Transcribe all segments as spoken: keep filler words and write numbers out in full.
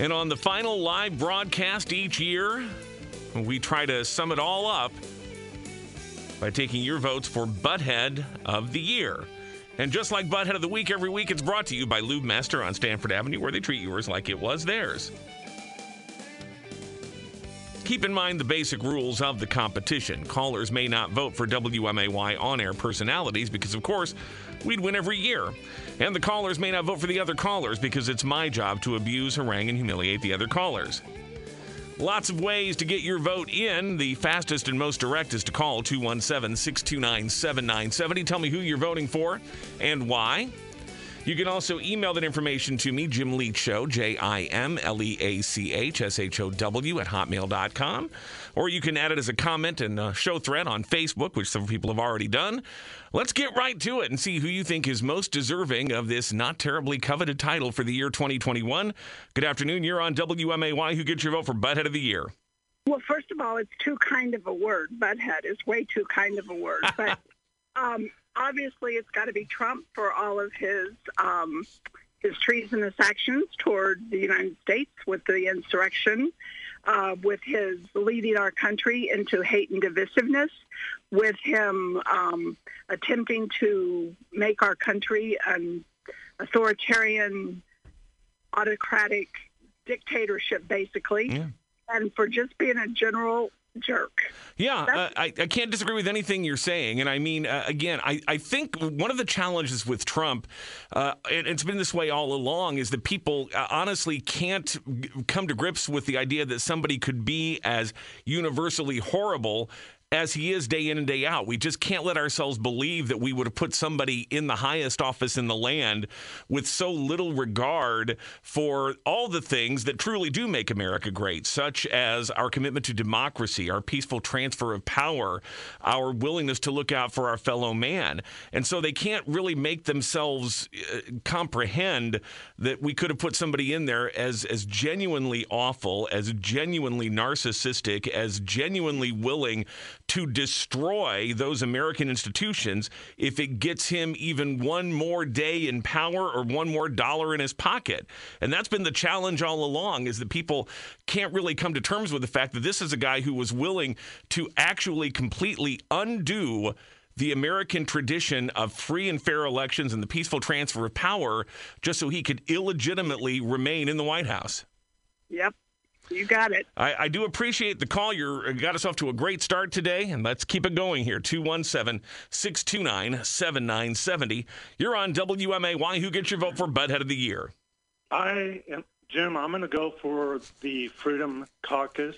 And on the final live broadcast each year, we try to sum it all up by taking your votes for Butthead of the Year. And just like Butthead of the Week every week, it's brought to you by Lube Master on Stanford Avenue, where they treat yours like it was theirs. Keep in mind the basic rules of the competition. Callers may not vote for W M A Y on-air personalities because, of course, we'd win every year. And the callers may not vote for the other callers because it's my job to abuse, harangue, and humiliate the other callers. Lots of ways to get your vote in. The fastest and most direct is to call two one seven, six two nine, seven nine seven zero. Tell me who you're voting for and why. You can also email that information to me, Jim Leach Show, J I M L E A C H S H O W at hotmail dot com. Or you can add it as a comment and a show thread on Facebook, which some people have already done. Let's get right to it and see who you think is most deserving of this not terribly coveted title for the year twenty twenty-one. Good afternoon. You're on W M A Y. Who gets your vote for Butthead of the Year? Well, first of all, it's too kind of a word. Butthead is way too kind of a word. But, um... obviously, it's got to be Trump for all of his um, his treasonous actions toward the United States with the insurrection, uh, with his leading our country into hate and divisiveness, with him um, attempting to make our country an authoritarian, autocratic dictatorship, basically, yeah. And for just being a general jerk. Yeah, uh, I, I can't disagree with anything you're saying. And I mean, uh, again, I, I think one of the challenges with Trump, uh, and it's been this way all along, is that people uh, honestly can't g- come to grips with the idea that somebody could be as universally horrible as he is day in and day out. We just can't let ourselves believe that we would have put somebody in the highest office in the land with so little regard for all the things that truly do make America great, such as our commitment to democracy, our peaceful transfer of power, our willingness to look out for our fellow man. And so they can't really make themselves uh, comprehend that we could have put somebody in there as, as genuinely awful, as genuinely narcissistic, as genuinely willing to destroy those American institutions if it gets him even one more day in power or one more dollar in his pocket. And that's been the challenge all along, is that people can't really come to terms with the fact that this is a guy who was willing to actually completely undo the American tradition of free and fair elections and the peaceful transfer of power just so he could illegitimately remain in the White House. Yep. You got it. I, I do appreciate the call. You got us off to a great start today, and let's keep it going here. two one seven, six two nine, seven nine seven zero. You're on W M A Y. Who gets your vote for Butthead of the Year? I am, Jim, I'm going to go for the Freedom Caucus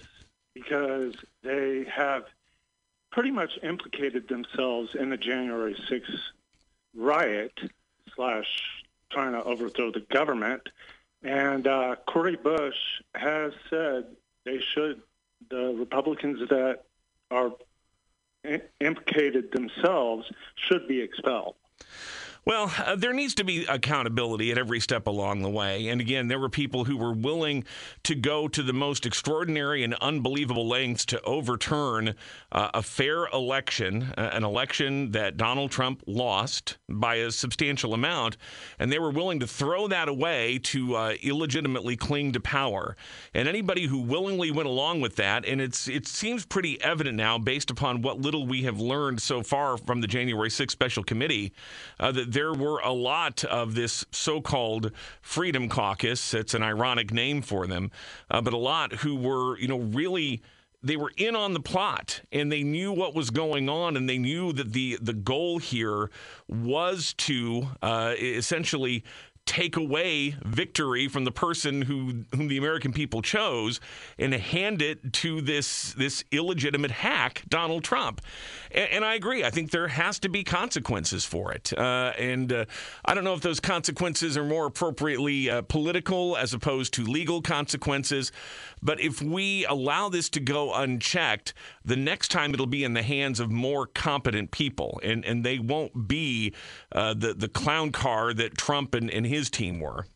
because they have pretty much implicated themselves in the January sixth riot slash trying to overthrow the government. And uh, Cori Bush has said they should, the Republicans that are in- implicated themselves should be expelled. Well, uh, there needs to be accountability at every step along the way. And again, there were people who were willing to go to the most extraordinary and unbelievable lengths to overturn uh, a fair election, uh, an election that Donald Trump lost by a substantial amount. And they were willing to throw that away to uh, illegitimately cling to power. And anybody who willingly went along with that, and it's it seems pretty evident now based upon what little we have learned so far from the January sixth Special Committee, uh, that there were a lot of this so-called Freedom Caucus. It's an ironic name for them, uh, but a lot who were, you know, really, they were in on the plot, and they knew what was going on, and they knew that the, the goal here was to uh, essentially take away victory from the person who whom the American people chose and hand it to this this illegitimate hack, Donald Trump. And, and I agree. I think there has to be consequences for it. Uh, and uh, I don't know if those consequences are more appropriately uh, political as opposed to legal consequences. But if we allow this to go unchecked, the next time it'll be in the hands of more competent people. And, and they won't be uh, the, the clown car that Trump and, and his team were.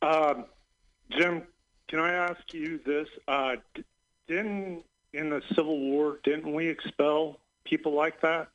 Uh, Jim, can I ask you this? Uh, didn't in the Civil War, didn't we expel people like that?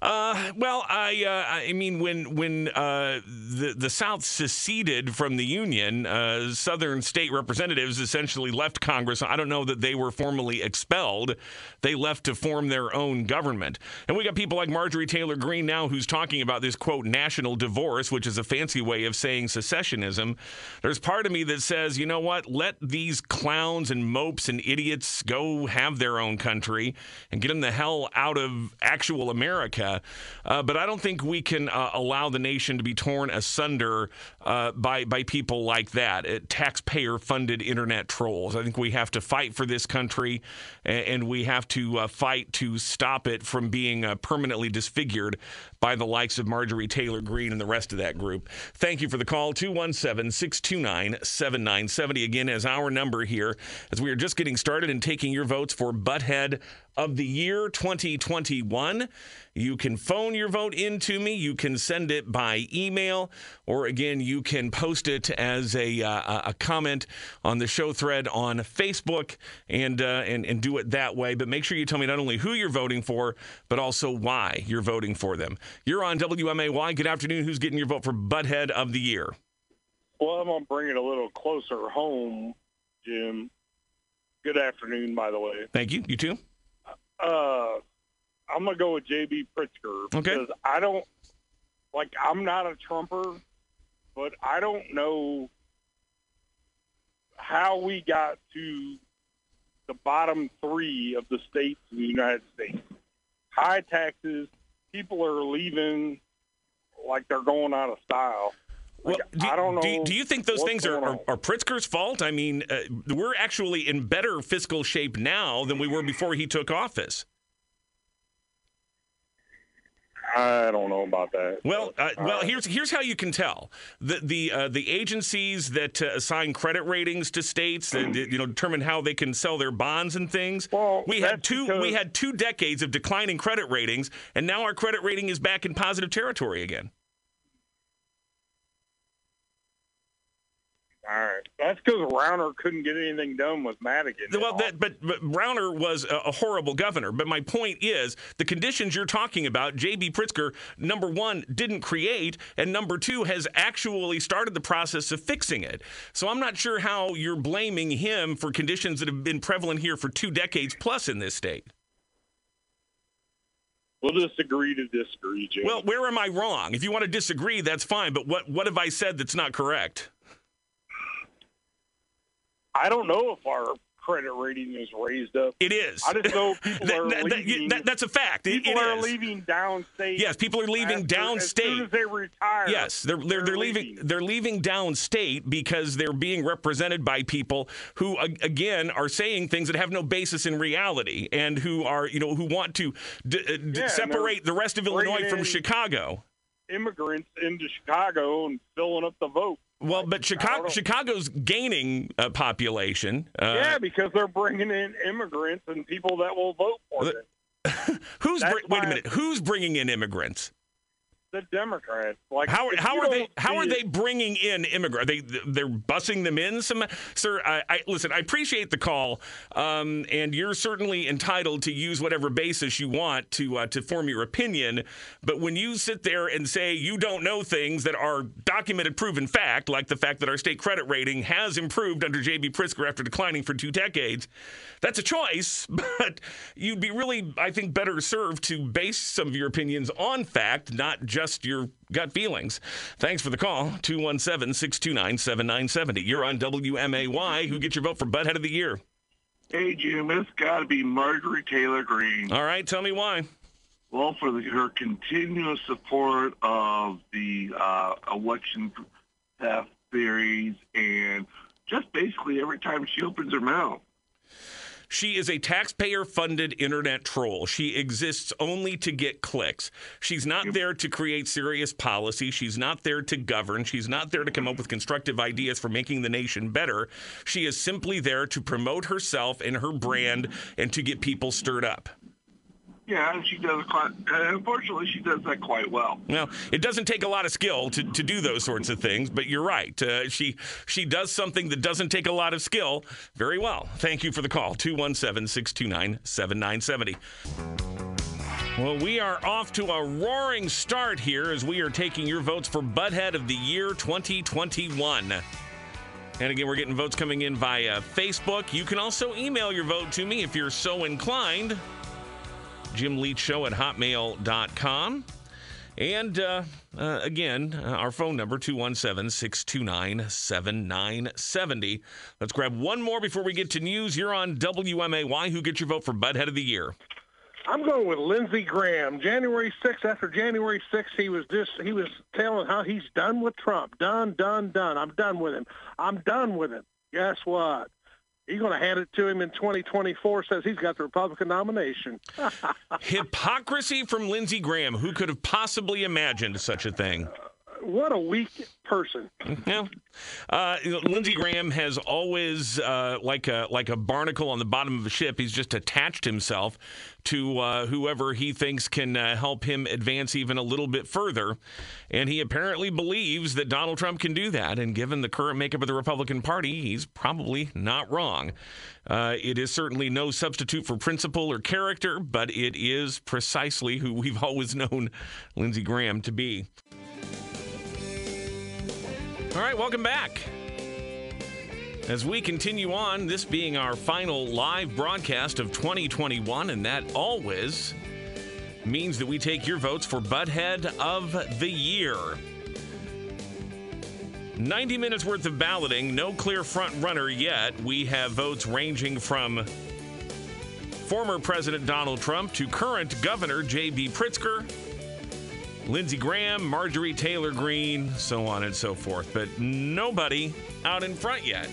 Uh, well, I uh, I mean, when when uh, the the South seceded from the Union, uh, Southern state representatives essentially left Congress. I don't know that they were formally expelled. They left to form their own government. And we got people like Marjorie Taylor Greene now who's talking about this, quote, national divorce, which is a fancy way of saying secessionism. There's part of me that says, you know what, let these clowns and mopes and idiots go have their own country and get them the hell out of actual America. Uh, but I don't think we can uh, allow the nation to be torn asunder uh, by by people like that, uh, taxpayer-funded internet trolls. I think we have to fight for this country, and, and we have to uh, fight to stop it from being uh, permanently disfigured by the likes of Marjorie Taylor Greene and the rest of that group. Thank you for the call, two one seven, six two nine, seven nine seven zero. Again, as our number here, as we are just getting started and taking your votes for Butthead of the Year twenty twenty-one. You can phone your vote in to me. You can send it by email, or again, you can post it as a uh, a comment on the show thread on Facebook, and, uh, and and do it that way. But make sure you tell me not only who you're voting for, but also why you're voting for them. You're on W M A Y. Good afternoon. Who's getting your vote for Butthead of the Year? Well, I'm going to bring it a little closer home, Jim. Good afternoon, by the way. Thank you. You too. Uh, I'm going to go with J B. Pritzker. Okay. Because I don't, like, I'm not a Trumper, but I don't know how we got to the bottom three of the states in the United States. High taxes, people are leaving like they're going out of style. Like, well, do, I don't know. Do, do you think those things are, are, are Pritzker's fault? I mean, uh, we're actually in better fiscal shape now than we were before he took office. I don't know about that. Well, uh, well, here's here's how you can tell. The the uh, the agencies that uh, assign credit ratings to states that, you know, determine how they can sell their bonds and things. Well, we had two we had two decades of declining credit ratings, and now our credit rating is back in positive territory again. All right. That's because Rauner couldn't get anything done with Madigan. Well, that, but, but Rauner was a, a horrible governor. But my point is, the conditions you're talking about, J B. Pritzker, number one, didn't create, and number two, has actually started the process of fixing it. So I'm not sure how you're blaming him for conditions that have been prevalent here for two decades plus in this state. We'll just agree to disagree, Jim. Well, where am I wrong? If you want to disagree, that's fine. But what, what have I said that's not correct? I don't know if our credit rating is raised up. It is. I just know people that, are that, leaving. That, that's a fact. It, people it are is. leaving downstate. Yes, people are leaving after, downstate. As soon as they retire. Yes, they're they're, they're, they're leaving. leaving. They're leaving downstate because they're being represented by people who, again, are saying things that have no basis in reality, and who are, you know, who want to d- d- yeah, separate the rest of Illinois from Chicago. Immigrants into Chicago and filling up the vote. Well, but Chicago, Chicago's gaining uh, population. Uh, yeah, because they're bringing in immigrants and people that will vote for the, them. Who's br- wait a minute? Who's bringing in immigrants? The Democrats. Like how, how are they? How are it. they bringing in immigrants? They they're bussing them in. Some sir, I, I listen. I appreciate the call, um, and you're certainly entitled to use whatever basis you want to uh, to form your opinion. But when you sit there and say you don't know things that are documented, proven fact, like the fact that our state credit rating has improved under J B. Pritzker after declining for two decades, that's a choice. But you'd be really, I think, better served to base some of your opinions on fact, not just. Just your gut feelings. Thanks for the call. two one seven, six two nine, seven nine seven zero. You're on W M A Y. Who gets your vote for Butthead of the Year? Hey, Jim, it's got to be Marjorie Taylor Greene. All right, tell me why. Well, for the, her continuous support of the uh, election theft theories and just basically every time she opens her mouth. She is a taxpayer-funded internet troll. She exists only to get clicks. She's not there to create serious policy. She's not there to govern. She's not there to come up with constructive ideas for making the nation better. She is simply there to promote herself and her brand and to get people stirred up. Yeah, and she does quite, and unfortunately, she does that quite well. Well, it doesn't take a lot of skill to, to do those sorts of things, but you're right. Uh, she she does something that doesn't take a lot of skill very well. Thank you for the call, two one seven, six two nine, seven nine seven zero. Well, we are off to a roaring start here as we are taking your votes for Butthead of the Year twenty twenty-one. And again, we're getting votes coming in via Facebook. You can also email your vote to me if you're so inclined. Jim Leach Show at hotmail dot com. And uh, uh, again, uh, our phone number, two one seven, six two nine, seven nine seven zero. Let's grab one more before we get to news. You're on W M A Y. Who gets your vote for Butthead of the Year? I'm going with Lindsey Graham. January sixth, after January sixth, he was just, he was telling how he's done with Trump. Done, done, done. I'm done with him. I'm done with him. Guess what? He's going to hand it to him in twenty twenty-four, says he's got the Republican nomination. Hypocrisy from Lindsey Graham. Who could have possibly imagined such a thing? What a weak person. Yeah. Uh, Lindsey Graham has always, uh, like a like a barnacle on the bottom of a ship, he's just attached himself to uh, whoever he thinks can uh, help him advance even a little bit further. And he apparently believes that Donald Trump can do that. And given the current makeup of the Republican Party, he's probably not wrong. Uh, it is certainly no substitute for principle or character, but it is precisely who we've always known Lindsey Graham to be. All right, welcome back. As we continue on, this being our final live broadcast of twenty twenty-one, and that always means that we take your votes for Butthead of the Year. ninety minutes worth of balloting, no clear front runner yet. We have votes ranging from former President Donald Trump to current Governor J B. Pritzker, Lindsey Graham, Marjorie Taylor Greene, so on and so forth. But nobody out in front yet,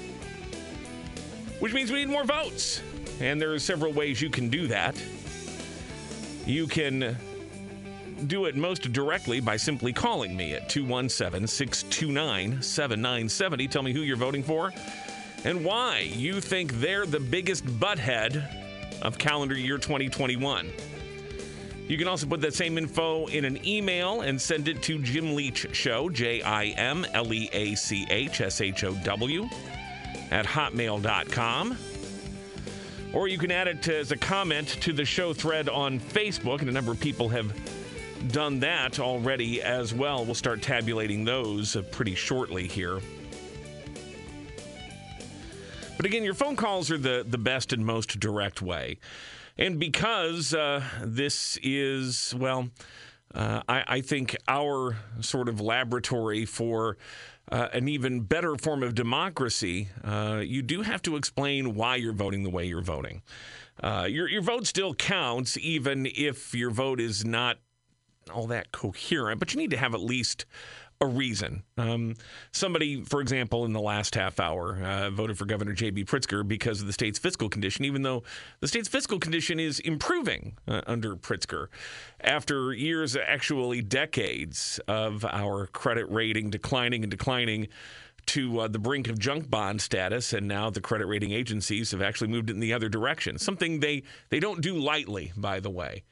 which means we need more votes. And there are several ways you can do that. You can do it most directly by simply calling me at two one seven, six two nine, seven nine seven zero. Tell me who you're voting for and why you think they're the biggest butthead of calendar year twenty twenty-one. You can also put that same info in an email and send it to Jim Leach Show, J I M L E A C H S H O W, at hotmail dot com. Or you can add it as a comment to the show thread on Facebook, and a number of people have done that already as well. We'll start tabulating those pretty shortly here. But again, your phone calls are the, the best and most direct way. And because uh, this is, well, uh, I, I think our sort of laboratory for uh, an even better form of democracy, uh, you do have to explain why you're voting the way you're voting. Uh, your, your vote still counts, even if your vote is not all that coherent, but you need to have at least a reason. Um, somebody, for example, in the last half hour uh, voted for Governor J B. Pritzker because of the state's fiscal condition, even though the state's fiscal condition is improving uh, under Pritzker. After years, actually decades, of our credit rating declining and declining to uh, the brink of junk bond status, and now the credit rating agencies have actually moved it in the other direction, something they, they don't do lightly, by the way.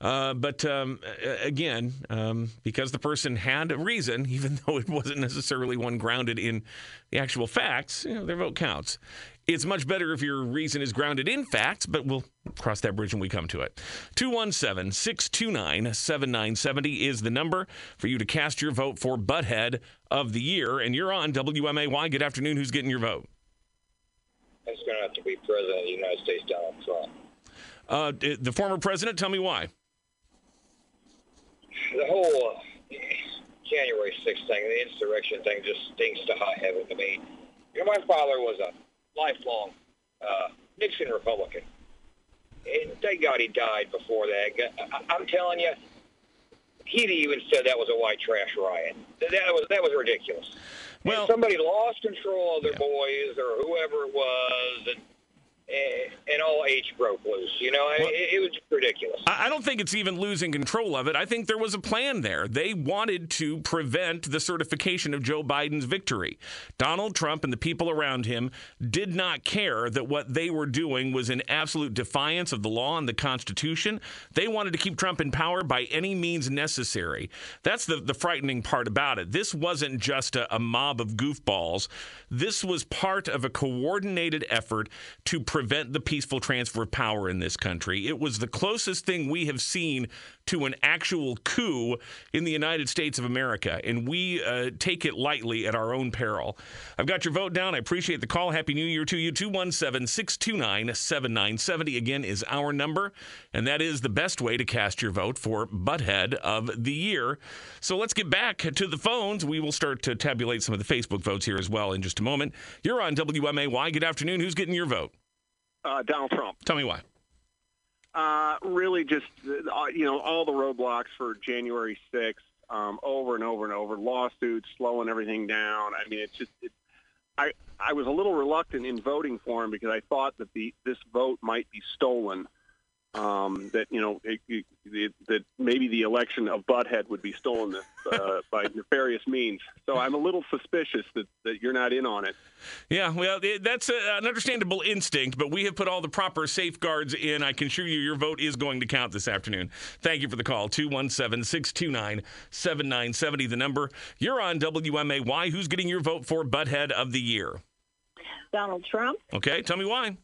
Uh, but um, again, um, because the person had a reason, even though it wasn't necessarily one grounded in the actual facts, you know, their vote counts. It's much better if your reason is grounded in facts, but we'll cross that bridge when we come to it. two one seven, six two nine, seven nine seven zero is the number for you to cast your vote for Butthead of the Year. And you're on W M A Y. Good afternoon. Who's getting your vote? It's going to have to be President of the United States, Donald Trump. Uh, the former president, tell me why. The whole uh, January sixth thing, the insurrection thing just stinks to high heaven to me. You know, my father was a lifelong uh, Nixon Republican. And thank God he died before that. I, I'm telling you, he even said that was a white trash riot. That was that was ridiculous. Well, and somebody lost control of their yeah. boys or whoever it was, and and all H broke loose. You know, well, it, it was just ridiculous. I don't think it's even losing control of it. I think there was a plan there. They wanted to prevent the certification of Joe Biden's victory. Donald Trump and the people around him did not care that what they were doing was in absolute defiance of the law and the Constitution. They wanted to keep Trump in power by any means necessary. That's the, the frightening part about it. This wasn't just a, a mob of goofballs. This was part of a coordinated effort to prevent prevent the peaceful transfer of power in this country. It was the closest thing we have seen to an actual coup in the United States of America, and we uh, take it lightly at our own peril. I've got your vote down. I appreciate the call. Happy New Year to you. two one seven, six two nine, seven nine seven zero, again, is our number, and that is the best way to cast your vote for Butthead of the Year. So let's get back to the phones. We will start to tabulate some of the Facebook votes here as well in just a moment. You're on W M A Y. Good afternoon. Who's getting your vote? Uh, Donald Trump. Tell me why. Uh, really just, uh, you know, all the roadblocks for January sixth, um, over and over and over, lawsuits, slowing everything down. I mean, it's just, it, I I was a little reluctant in voting for him because I thought that the this vote might be stolen, um, that, you know, it, it, it, that maybe the election of Butthead would be stolen uh, by nefarious means. So I'm a little suspicious that, that you're not in on it. Yeah, well, it, that's a, an understandable instinct, but we have put all the proper safeguards in. I can assure you your vote is going to count this afternoon. Thank you for the call, two one seven, six two nine, seven nine seven zero, the number. You're on W M A Y. Who's getting your vote for Butthead of the Year? Donald Trump. Okay, tell me why.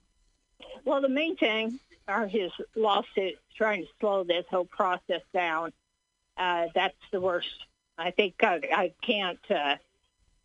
Well, the main thing are his lawsuits trying to slow this whole process down. Uh, that's the worst. I think I, I can't... Uh,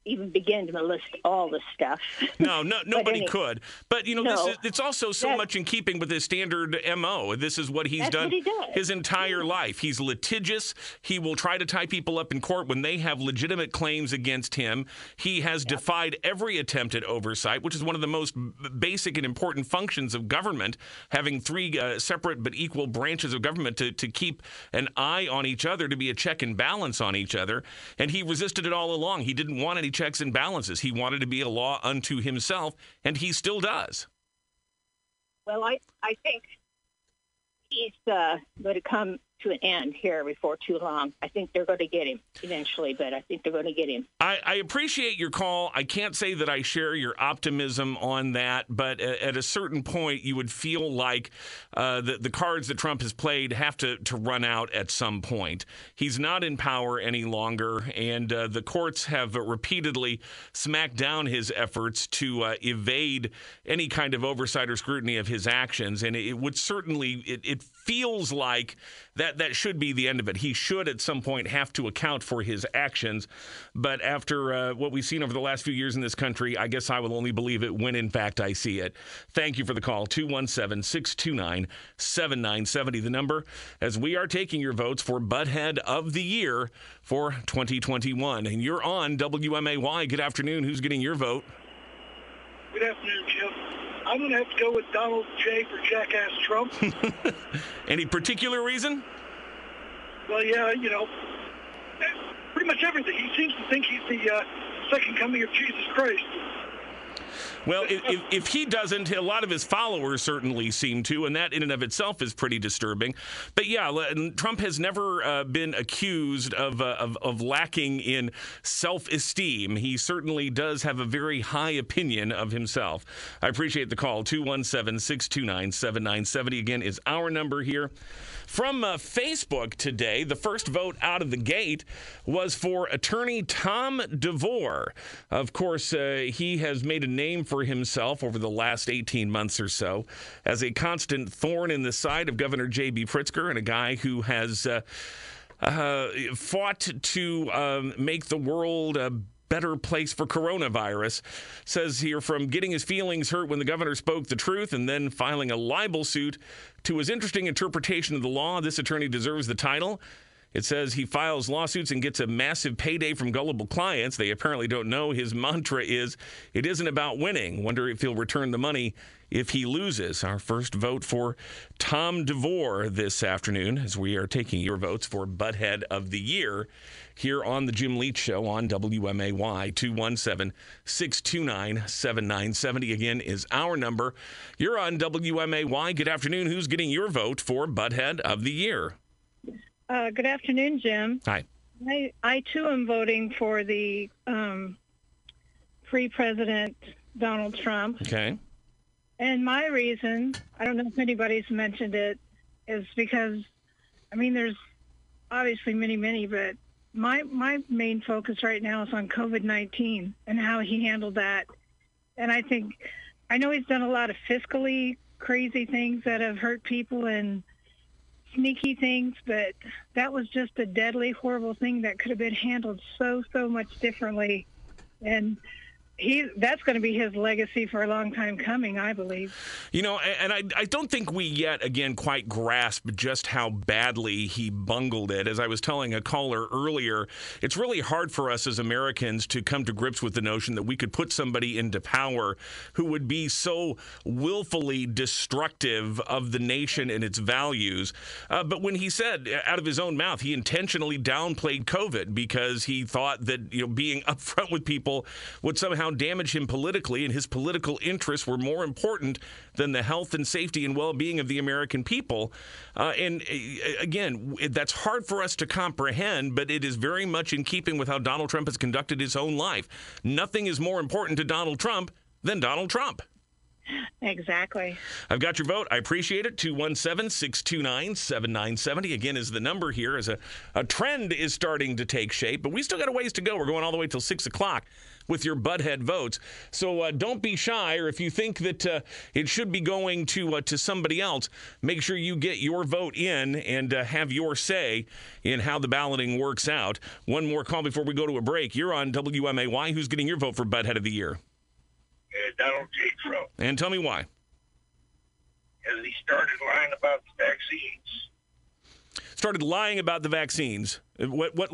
even begin to list all the stuff. No, no, nobody anyway, could. But, you know, no, this is, it's also so much in keeping with his standard M O. This is what he's done what his entire life. He's litigious. He will try to tie people up in court when they have legitimate claims against him. He has yep. defied every attempt at oversight, which is one of the most basic and important functions of government, having three uh, separate but equal branches of government to, to keep an eye on each other, to be a check and balance on each other. And he resisted it all along. He didn't want any checks and balances. He wanted to be a law unto himself, and he still does. Well, I, I think he's uh, going to come to an end here before too long. I think they're going to get him eventually, but I think they're going to get him. I, I appreciate your call. I can't say that I share your optimism on that, but at, at a certain point, you would feel like uh, the, the cards that Trump has played have to, to run out at some point. He's not in power any longer, and uh, the courts have repeatedly smacked down his efforts to uh, evade any kind of oversight or scrutiny of his actions, and it, it would certainly, it, it feels like that That should be the end of it. He should at some point have to account for his actions. But after uh, what we've seen over the last few years in this country, I guess I will only believe it when, in fact, I see it. Thank you for the call. two one seven, six two nine, seven nine seven zero, the number, as we are taking your votes for Butthead of the Year for twenty twenty-one. And you're on W M A Y. Good afternoon. Who's getting your vote? Good afternoon, Jim. I'm going to have to go with Donald J for Jackass Trump. Any particular reason? Well, yeah, you know, pretty much everything. He seems to think he's the uh, second coming of Jesus Christ. Well, if, if, if he doesn't, a lot of his followers certainly seem to, and that in and of itself is pretty disturbing. But yeah, Trump has never uh, been accused of, uh, of of lacking in self-esteem. He certainly does have a very high opinion of himself. I appreciate the call. two one seven, six two nine, seven nine seven zero, again, is our number here. From uh, Facebook today, the first vote out of the gate was for attorney Tom DeVore. Of course, uh, he has made a name for himself over the last eighteen months or so as a constant thorn in the side of Governor J B. Pritzker, and a guy who has uh, uh, fought to um, make the world a better place for coronavirus. Says here, from getting his feelings hurt when the governor spoke the truth and then filing a libel suit to his interesting interpretation of the law, this attorney deserves the title. It says he files lawsuits and gets a massive payday from gullible clients. They apparently don't know his mantra is, it isn't about winning. Wonder if he'll return the money if he loses. Our first vote for Tom DeVore this afternoon, as we are taking your votes for Butthead of the Year here on The Jim Leach Show on W M A Y. two one seven, six two nine, seven nine seven zero, again, is our number. You're on W M A Y. Good afternoon. Who's getting your vote for Butthead of the Year? Uh, good afternoon, Jim. Hi. I, I, too, am voting for the um, free president, Donald Trump. Okay. And my reason, I don't know if anybody's mentioned it, is because, I mean, there's obviously many, many, but my, my main focus right now is on COVID nineteen and how he handled that. And I think I know he's done a lot of fiscally crazy things that have hurt people and sneaky things, but that was just a deadly, horrible thing that could have been handled so, so much differently. And he, that's going to be his legacy for a long time coming, I believe. You know, and I, I don't think we yet, again, quite grasp just how badly he bungled it. As I was telling a caller earlier, it's really hard for us as Americans to come to grips with the notion that we could put somebody into power who would be so willfully destructive of the nation and its values. Uh, but when he said, out of his own mouth, he intentionally downplayed COVID because he thought that, you know, being upfront with people would somehow damage him politically, and his political interests were more important than the health and safety and well-being of the American people. Uh, and uh, again, that's hard for us to comprehend, but it is very much in keeping with how Donald Trump has conducted his own life. Nothing is more important to Donald Trump than Donald Trump. Exactly. I've got your vote. I appreciate it. two one seven, six two nine, seven nine seven zero again is the number here, as a, a trend is starting to take shape, but we still got a ways to go. We're going all the way till six o'clock with your butthead votes. So uh, don't be shy, or if you think that uh, it should be going to uh, to somebody else, make sure you get your vote in and uh, have your say in how the balloting works out. One more call before we go to a break. You're on W M A Y. Who's getting your vote for butthead of the year? Donald J. Trump. And tell me why. Because he started lying about the vaccines. Started lying about the vaccines. What? What?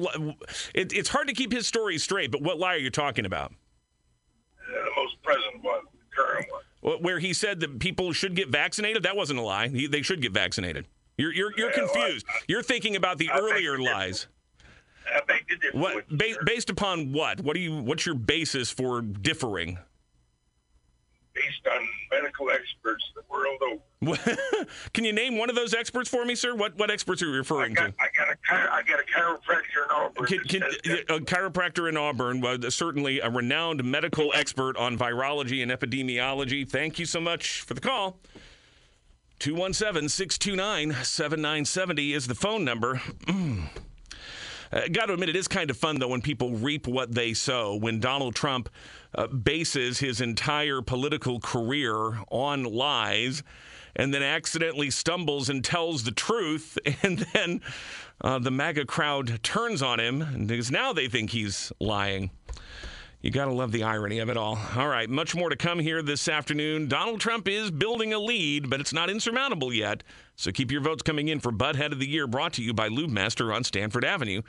It, it's hard to keep his story straight, but what lie are you talking about? Uh, the most present one, the current one. Where he said that people should get vaccinated? That wasn't a lie. He, they should get vaccinated. You're you're, you're yeah, confused. Well, I, you're thinking about the I earlier lies. I beg to differ. What, ba- sure. Based upon what? What do you? What's your basis for differing? Based on medical experts the world over. Can you name one of those experts for me, sir? What what experts are you referring I got, to? I got a chiro- I got a chiropractor in Auburn. Can, can, a chiropractor in Auburn, well, certainly a renowned medical expert on virology and epidemiology. Thank you so much for the call. two one seven, six two nine, seven nine seven zero is the phone number. Mm. Uh, got to admit, it is kind of fun, though, when people reap what they sow. When Donald Trump uh, bases his entire political career on lies and then accidentally stumbles and tells the truth, and then uh, the MAGA crowd turns on him because now they think he's lying. You got to love the irony of it all. All right, much more to come here this afternoon. Donald Trump is building a lead, but it's not insurmountable yet. So keep your votes coming in for Butthead of the Year, brought to you by Lube Master on Stanford Avenue.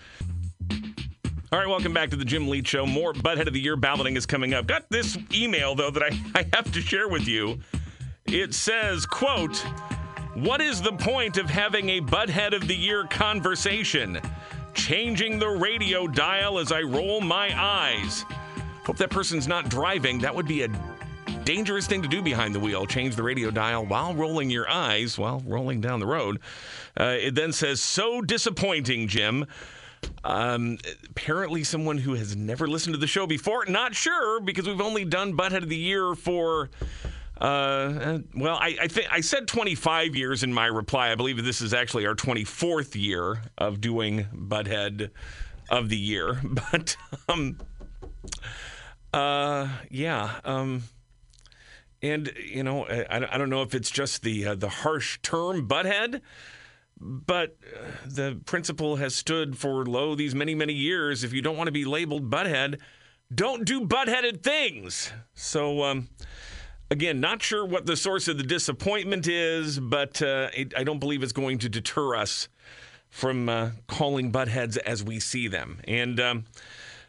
All right, welcome back to the Jim Leach Show. More Butthead of the Year balloting is coming up. Got this email, though, that I, I have to share with you. It says, quote, "What is the point of having a Butthead of the Year conversation? Changing the radio dial as I roll my eyes." Hope that person's not driving. That would be a dangerous thing to do behind the wheel. Change the radio dial while rolling your eyes, while rolling down the road. Uh, it then says, "So disappointing, Jim." Um, apparently someone who has never listened to the show before. Not sure, because we've only done Butthead of the Year for... Uh, well, I, I think I said twenty-five years in my reply. I believe this is actually our twenty-fourth year of doing Butthead of the Year. But... Um, Uh, yeah. Um, and, you know, I, I don't know if it's just the uh, the harsh term butthead, but the principle has stood for lo these many, many years. If you don't want to be labeled butthead, don't do buttheaded things. So, um, again, not sure what the source of the disappointment is, but uh, it, I don't believe it's going to deter us from uh, calling buttheads as we see them. And, um,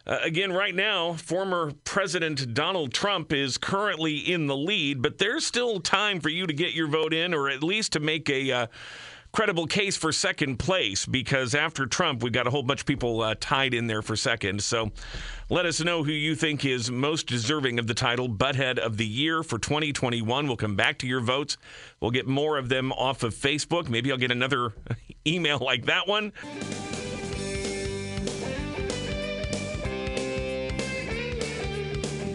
Uh, again, right now, former President Donald Trump is currently in the lead, but there's still time for you to get your vote in, or at least to make a uh, credible case for second place, because after Trump, we've got a whole bunch of people uh, tied in there for second. So let us know who you think is most deserving of the title Butthead of the Year for twenty twenty-one. We'll come back to your votes. We'll get more of them off of Facebook. Maybe I'll get another email like that one.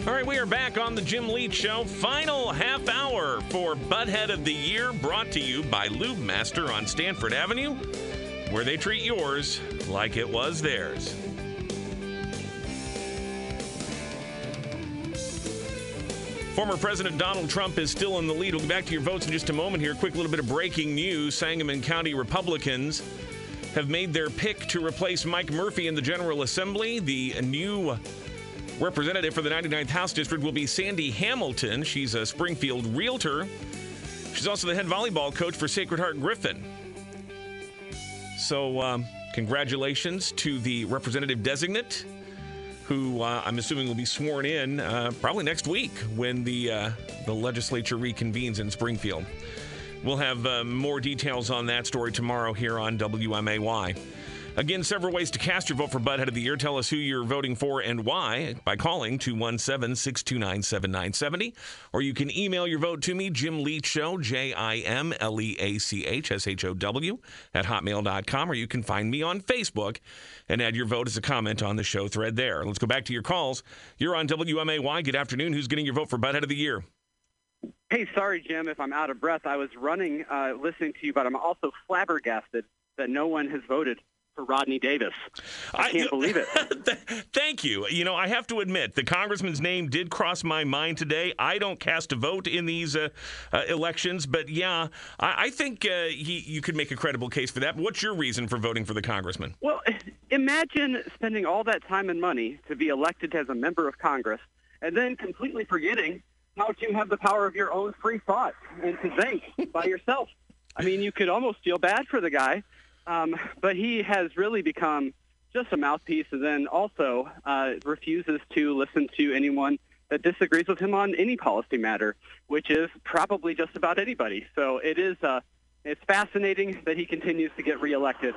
All right, we are back on the Jim Leach Show. Final half hour for Butthead of the Year, brought to you by Lube Master on Stanford Avenue, where they treat yours like it was theirs. Former President Donald Trump is still in the lead. We'll get back to your votes in just a moment here. Quick little bit of breaking news. Sangamon County Republicans have made their pick to replace Mike Murphy in the General Assembly. The new representative for the ninety-ninth House District will be Sandy Hamilton. She's a Springfield realtor. She's also the head volleyball coach for Sacred Heart Griffin. So um, congratulations to the representative designate, who uh, I'm assuming will be sworn in uh, probably next week when the uh, the legislature reconvenes in Springfield. We'll have uh, more details on that story tomorrow here on W M A Y. Again, several ways to cast your vote for Butthead of the Year. Tell us who you're voting for and why by calling two one seven, six two nine, seven nine seven zero. Or you can email your vote to me, Jim Leach Show, J I M L E A C H S H O W, at hotmail dot com. Or you can find me on Facebook and add your vote as a comment on the show thread there. Let's go back to your calls. You're on W M A Y. Good afternoon. Who's getting your vote for Butthead of the Year? Hey, sorry, Jim, if I'm out of breath. I was running, uh, listening to you, but I'm also flabbergasted that no one has voted for Rodney Davis. I can't I, believe it. th- thank you. You know, I have to admit, the congressman's name did cross my mind today. I don't cast a vote in these uh, uh, elections, but yeah, I, I think uh, he, you could make a credible case for that. What's your reason for voting for the congressman? Well, imagine spending all that time and money to be elected as a member of Congress and then completely forgetting how to have the power of your own free thought and to think by yourself. I mean, you could almost feel bad for the guy. Um, but he has really become just a mouthpiece, and then also uh, refuses to listen to anyone that disagrees with him on any policy matter, which is probably just about anybody. So it is uh, it's fascinating that he continues to get reelected.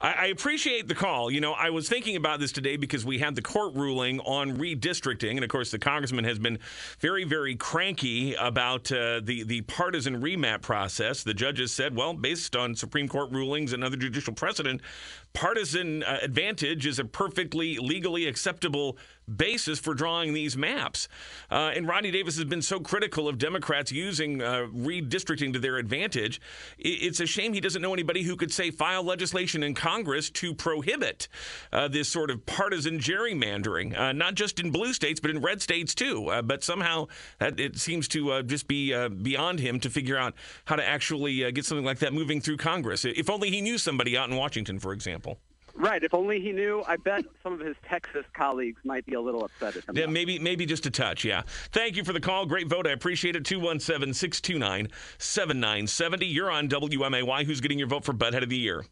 I appreciate the call. You know, I was thinking about this today because we had the court ruling on redistricting. And, of course, the congressman has been very, very cranky about uh, the, the partisan remap process. The judges said, well, based on Supreme Court rulings and other judicial precedent, partisan uh, advantage is a perfectly legally acceptable basis for drawing these maps. Uh, and Rodney Davis has been so critical of Democrats using uh, redistricting to their advantage. It's a shame he doesn't know anybody who could, say, file legislation in Congress to prohibit uh, this sort of partisan gerrymandering, uh, not just in blue states, but in red states, too. Uh, but somehow that, it seems to uh, just be uh, beyond him to figure out how to actually uh, get something like that moving through Congress. If only he knew somebody out in Washington, for example. Right. If only he knew. I bet some of his Texas colleagues might be a little upset at him. Yeah, maybe, maybe just a touch, yeah. Thank you for the call. Great vote. I appreciate it. two one seven, six two nine, seven nine seven zero. You're on W M A Y. Who's getting your vote for Butthead of the Year?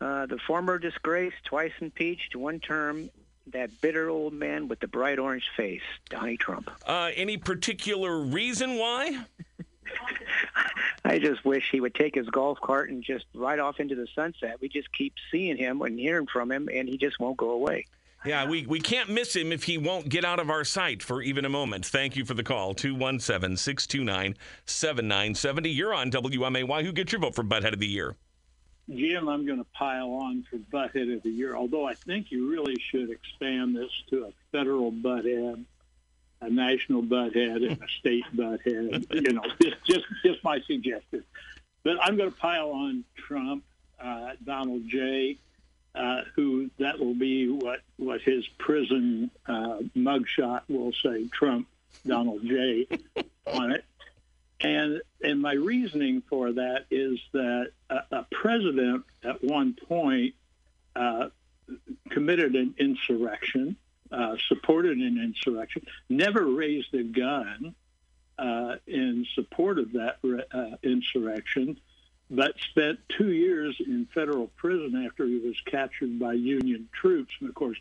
Uh, the former disgrace, twice impeached, one term, that bitter old man with the bright orange face, Donnie Trump. Uh, any particular reason why? I just wish he would take his golf cart and just ride off into the sunset. We just keep seeing him and hearing from him, and he just won't go away. Yeah, we, we can't miss him if he won't get out of our sight for even a moment. Thank you for the call, two one seven, six two nine, seven nine seven zero. You're on W M A Y. Who gets your vote for Butthead of the Year? Jim, I'm going to pile on for Butthead of the Year, although I think you really should expand this to a federal butthead, a national butthead, and a state butthead. You know, just, just, just my suggestion. But I'm going to pile on Trump, uh, Donald J., uh, who that will be what, what his prison uh, mugshot will say, Trump, Donald J., on it. And and my reasoning for that is that a, a president at one point uh, committed an insurrection, uh, supported an insurrection, never raised a gun uh, in support of that uh, insurrection, but spent two years in federal prison after he was captured by Union troops. And, of course,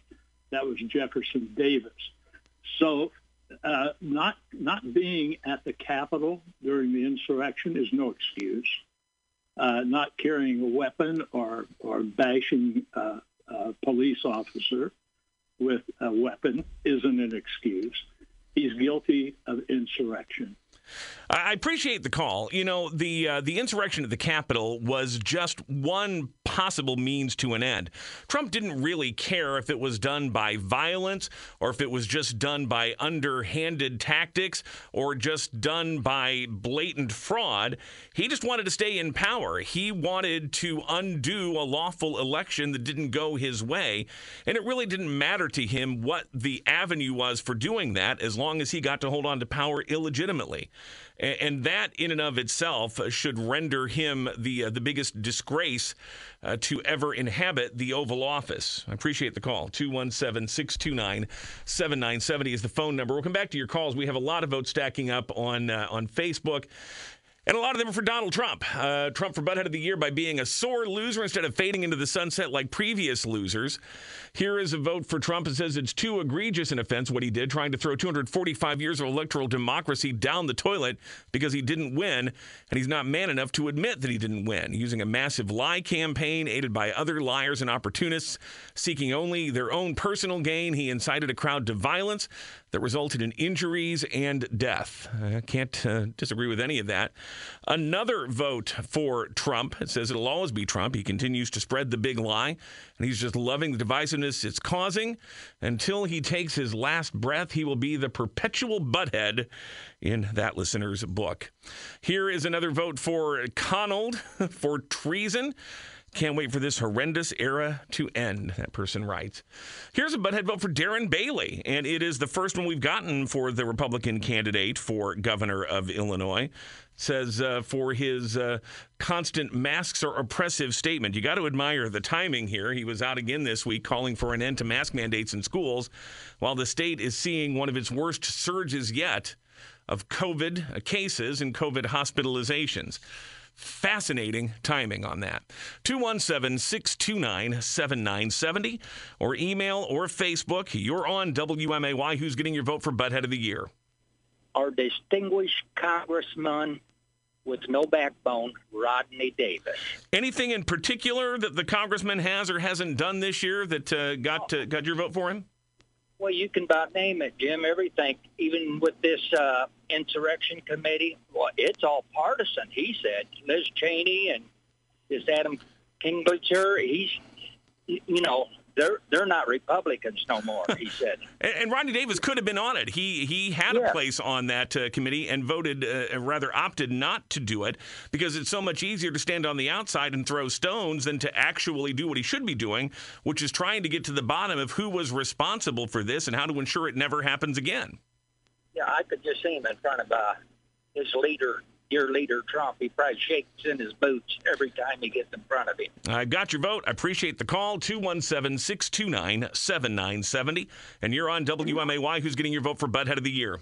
that was Jefferson Davis. So... Uh, not not being at the Capitol during the insurrection is no excuse. Uh, not carrying a weapon or, or bashing uh, a police officer with a weapon isn't an excuse. He's guilty of insurrection. I appreciate the call. You know, the uh, the insurrection at the Capitol was just one possible means to an end. Trump didn't really care if it was done by violence or if it was just done by underhanded tactics or just done by blatant fraud. He just wanted to stay in power. He wanted to undo a lawful election that didn't go his way, and it really didn't matter to him what the avenue was for doing that as long as he got to hold on to power illegitimately. And that, in and of itself, should render him the uh, the biggest disgrace uh, to ever inhabit the Oval Office. I appreciate the call. two one seven, six two nine, seven nine seven zero is the phone number. We'll come back to your calls. We have a lot of votes stacking up on uh, on Facebook. And a lot of them are for Donald Trump. Uh, Trump for Butthead of the Year by being a sore loser instead of fading into the sunset like previous losers. Here is a vote for Trump that says it's too egregious an offense what he did, trying to throw two hundred forty-five years of electoral democracy down the toilet because he didn't win, and he's not man enough to admit that he didn't win, using a massive lie campaign aided by other liars and opportunists seeking only their own personal gain. He incited a crowd to violence that resulted in injuries and death. I can't uh, disagree with any of that. Another vote for Trump. It says it'll always be Trump. He continues to spread the big lie, and he's just loving the divisiveness it's causing. Until he takes his last breath, he will be the perpetual butthead in that listener's book. Here is another vote for Conald for treason. Can't wait for this horrendous era to end, that person writes. Here's a butthead vote for Darren Bailey, and it is the first one we've gotten for the Republican candidate for governor of Illinois. It says uh, for his uh, constant masks are oppressive statement. You got to admire the timing here. He was out again this week calling for an end to mask mandates in schools while the state is seeing one of its worst surges yet of COVID cases and COVID hospitalizations. Fascinating timing on that. two one seven, six two nine, seven nine seven zero or email or Facebook. You're on W M A Y. Who's getting your vote for Butthead of the Year? Our distinguished congressman with no backbone, Rodney Davis. Anything in particular that the congressman has or hasn't done this year that uh, got uh, got your vote for him? Well, you can about name it, Jim, everything. Even with this uh, insurrection committee, well, it's all partisan, he said. Liz Cheney and this Adam Kinglicher, he's, you know, they're they're not Republicans no more, he said. and, and Rodney Davis could have been on it. He he had yeah. a place on that uh, committee and voted, uh, rather opted not to do it because it's so much easier to stand on the outside and throw stones than to actually do what he should be doing, which is trying to get to the bottom of who was responsible for this and how to ensure it never happens again. Yeah, I could just see him in front of uh, his leader. Your leader, Trump, he probably shakes in his boots every time he gets in front of him. I've got your vote. I appreciate the call, two one seven, six two nine, seven nine seven zero. And you're on W M A Y. Who's getting your vote for Butthead of the Year?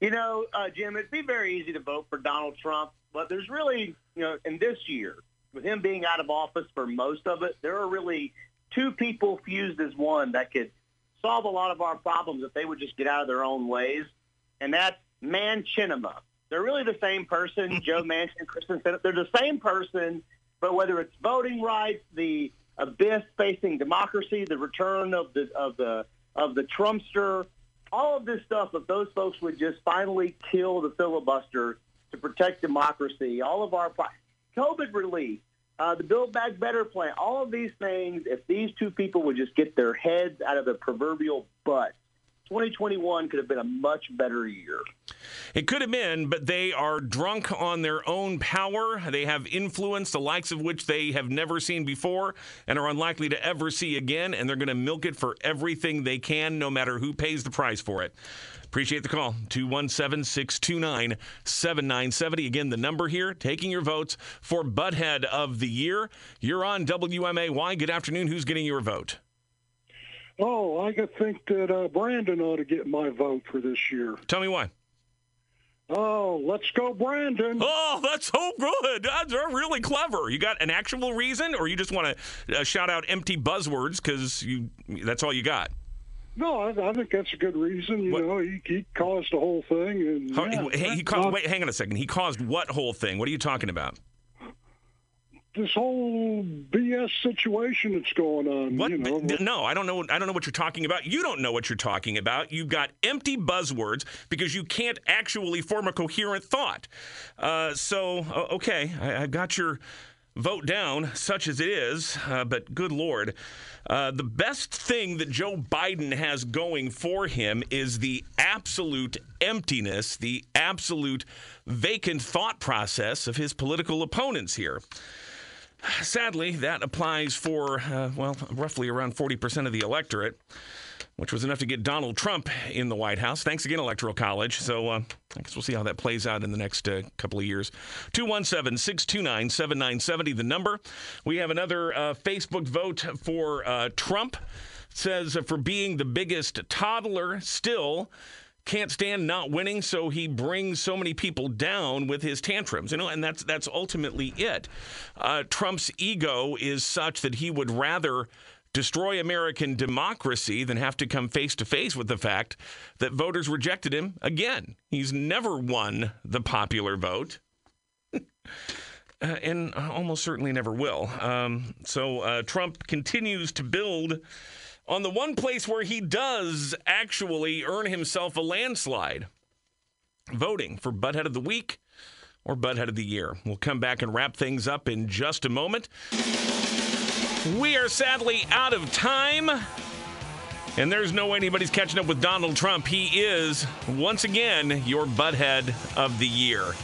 You know, uh, Jim, it'd be very easy to vote for Donald Trump, but there's really, you know, in this year, with him being out of office for most of it, there are really two people fused as one that could solve a lot of our problems if they would just get out of their own ways, and that's Manchinema. They're really the same person, Joe Manchin, Kristen Sinema. They're the same person, but whether it's voting rights, the abyss facing democracy, the return of the of the of the Trumpster, all of this stuff, if those folks would just finally kill the filibuster to protect democracy, all of our COVID relief, uh, the Build Back Better plan, all of these things, if these two people would just get their heads out of the proverbial butt, twenty twenty-one could have been a much better year. It could have been, but they are drunk on their own power. They have influence, the likes of which they have never seen before and are unlikely to ever see again, and they're going to milk it for everything they can, no matter who pays the price for it. Appreciate the call, two one seven, six two nine, seven nine seven zero. Again, the number here, taking your votes for Butthead of the Year. You're on W M A Y. Good afternoon. Who's getting your vote? Oh, I think that uh, Brandon ought to get my vote for this year. Tell me why. Oh, let's go, Brandon. Oh, that's so good. They're really clever. You got an actual reason, or you just want to uh, shout out empty buzzwords because you that's all you got? No, I, I think that's a good reason. You what? know, he, he caused the whole thing. And, How, yeah, hey, he caused, not... Wait, hang on a second. He caused what whole thing? What are you talking about? this whole B S situation that's going on. What, you know? No, I don't know. I don't know what you're talking about. You don't know what you're talking about. You've got empty buzzwords because you can't actually form a coherent thought. Uh, so, okay, I, I got your vote down, such as it is, uh, but good Lord. Uh, the best thing that Joe Biden has going for him is the absolute emptiness, the absolute vacant thought process of his political opponents here. Sadly, that applies for, uh, well, roughly around forty percent of the electorate, which was enough to get Donald Trump in the White House. Thanks again, Electoral College. So uh, I guess we'll see how that plays out in the next uh, couple of years. two one seven, six two nine, seven nine seven zero, the number. We have another uh, Facebook vote for uh, Trump. It says, uh, for being the biggest toddler still, can't stand not winning, so he brings so many people down with his tantrums. You know, and that's that's ultimately it. Uh, Trump's ego is such that he would rather destroy American democracy than have to come face to face with the fact that voters rejected him again. He's never won the popular vote. Uh, and almost certainly never will. Um, so uh, Trump continues to build on the one place where he does actually earn himself a landslide, voting for Butthead of the Week or Butthead of the Year. We'll come back and wrap things up in just a moment. We are sadly out of time, and there's no way anybody's catching up with Donald Trump. He is, once again, your Butthead of the Year.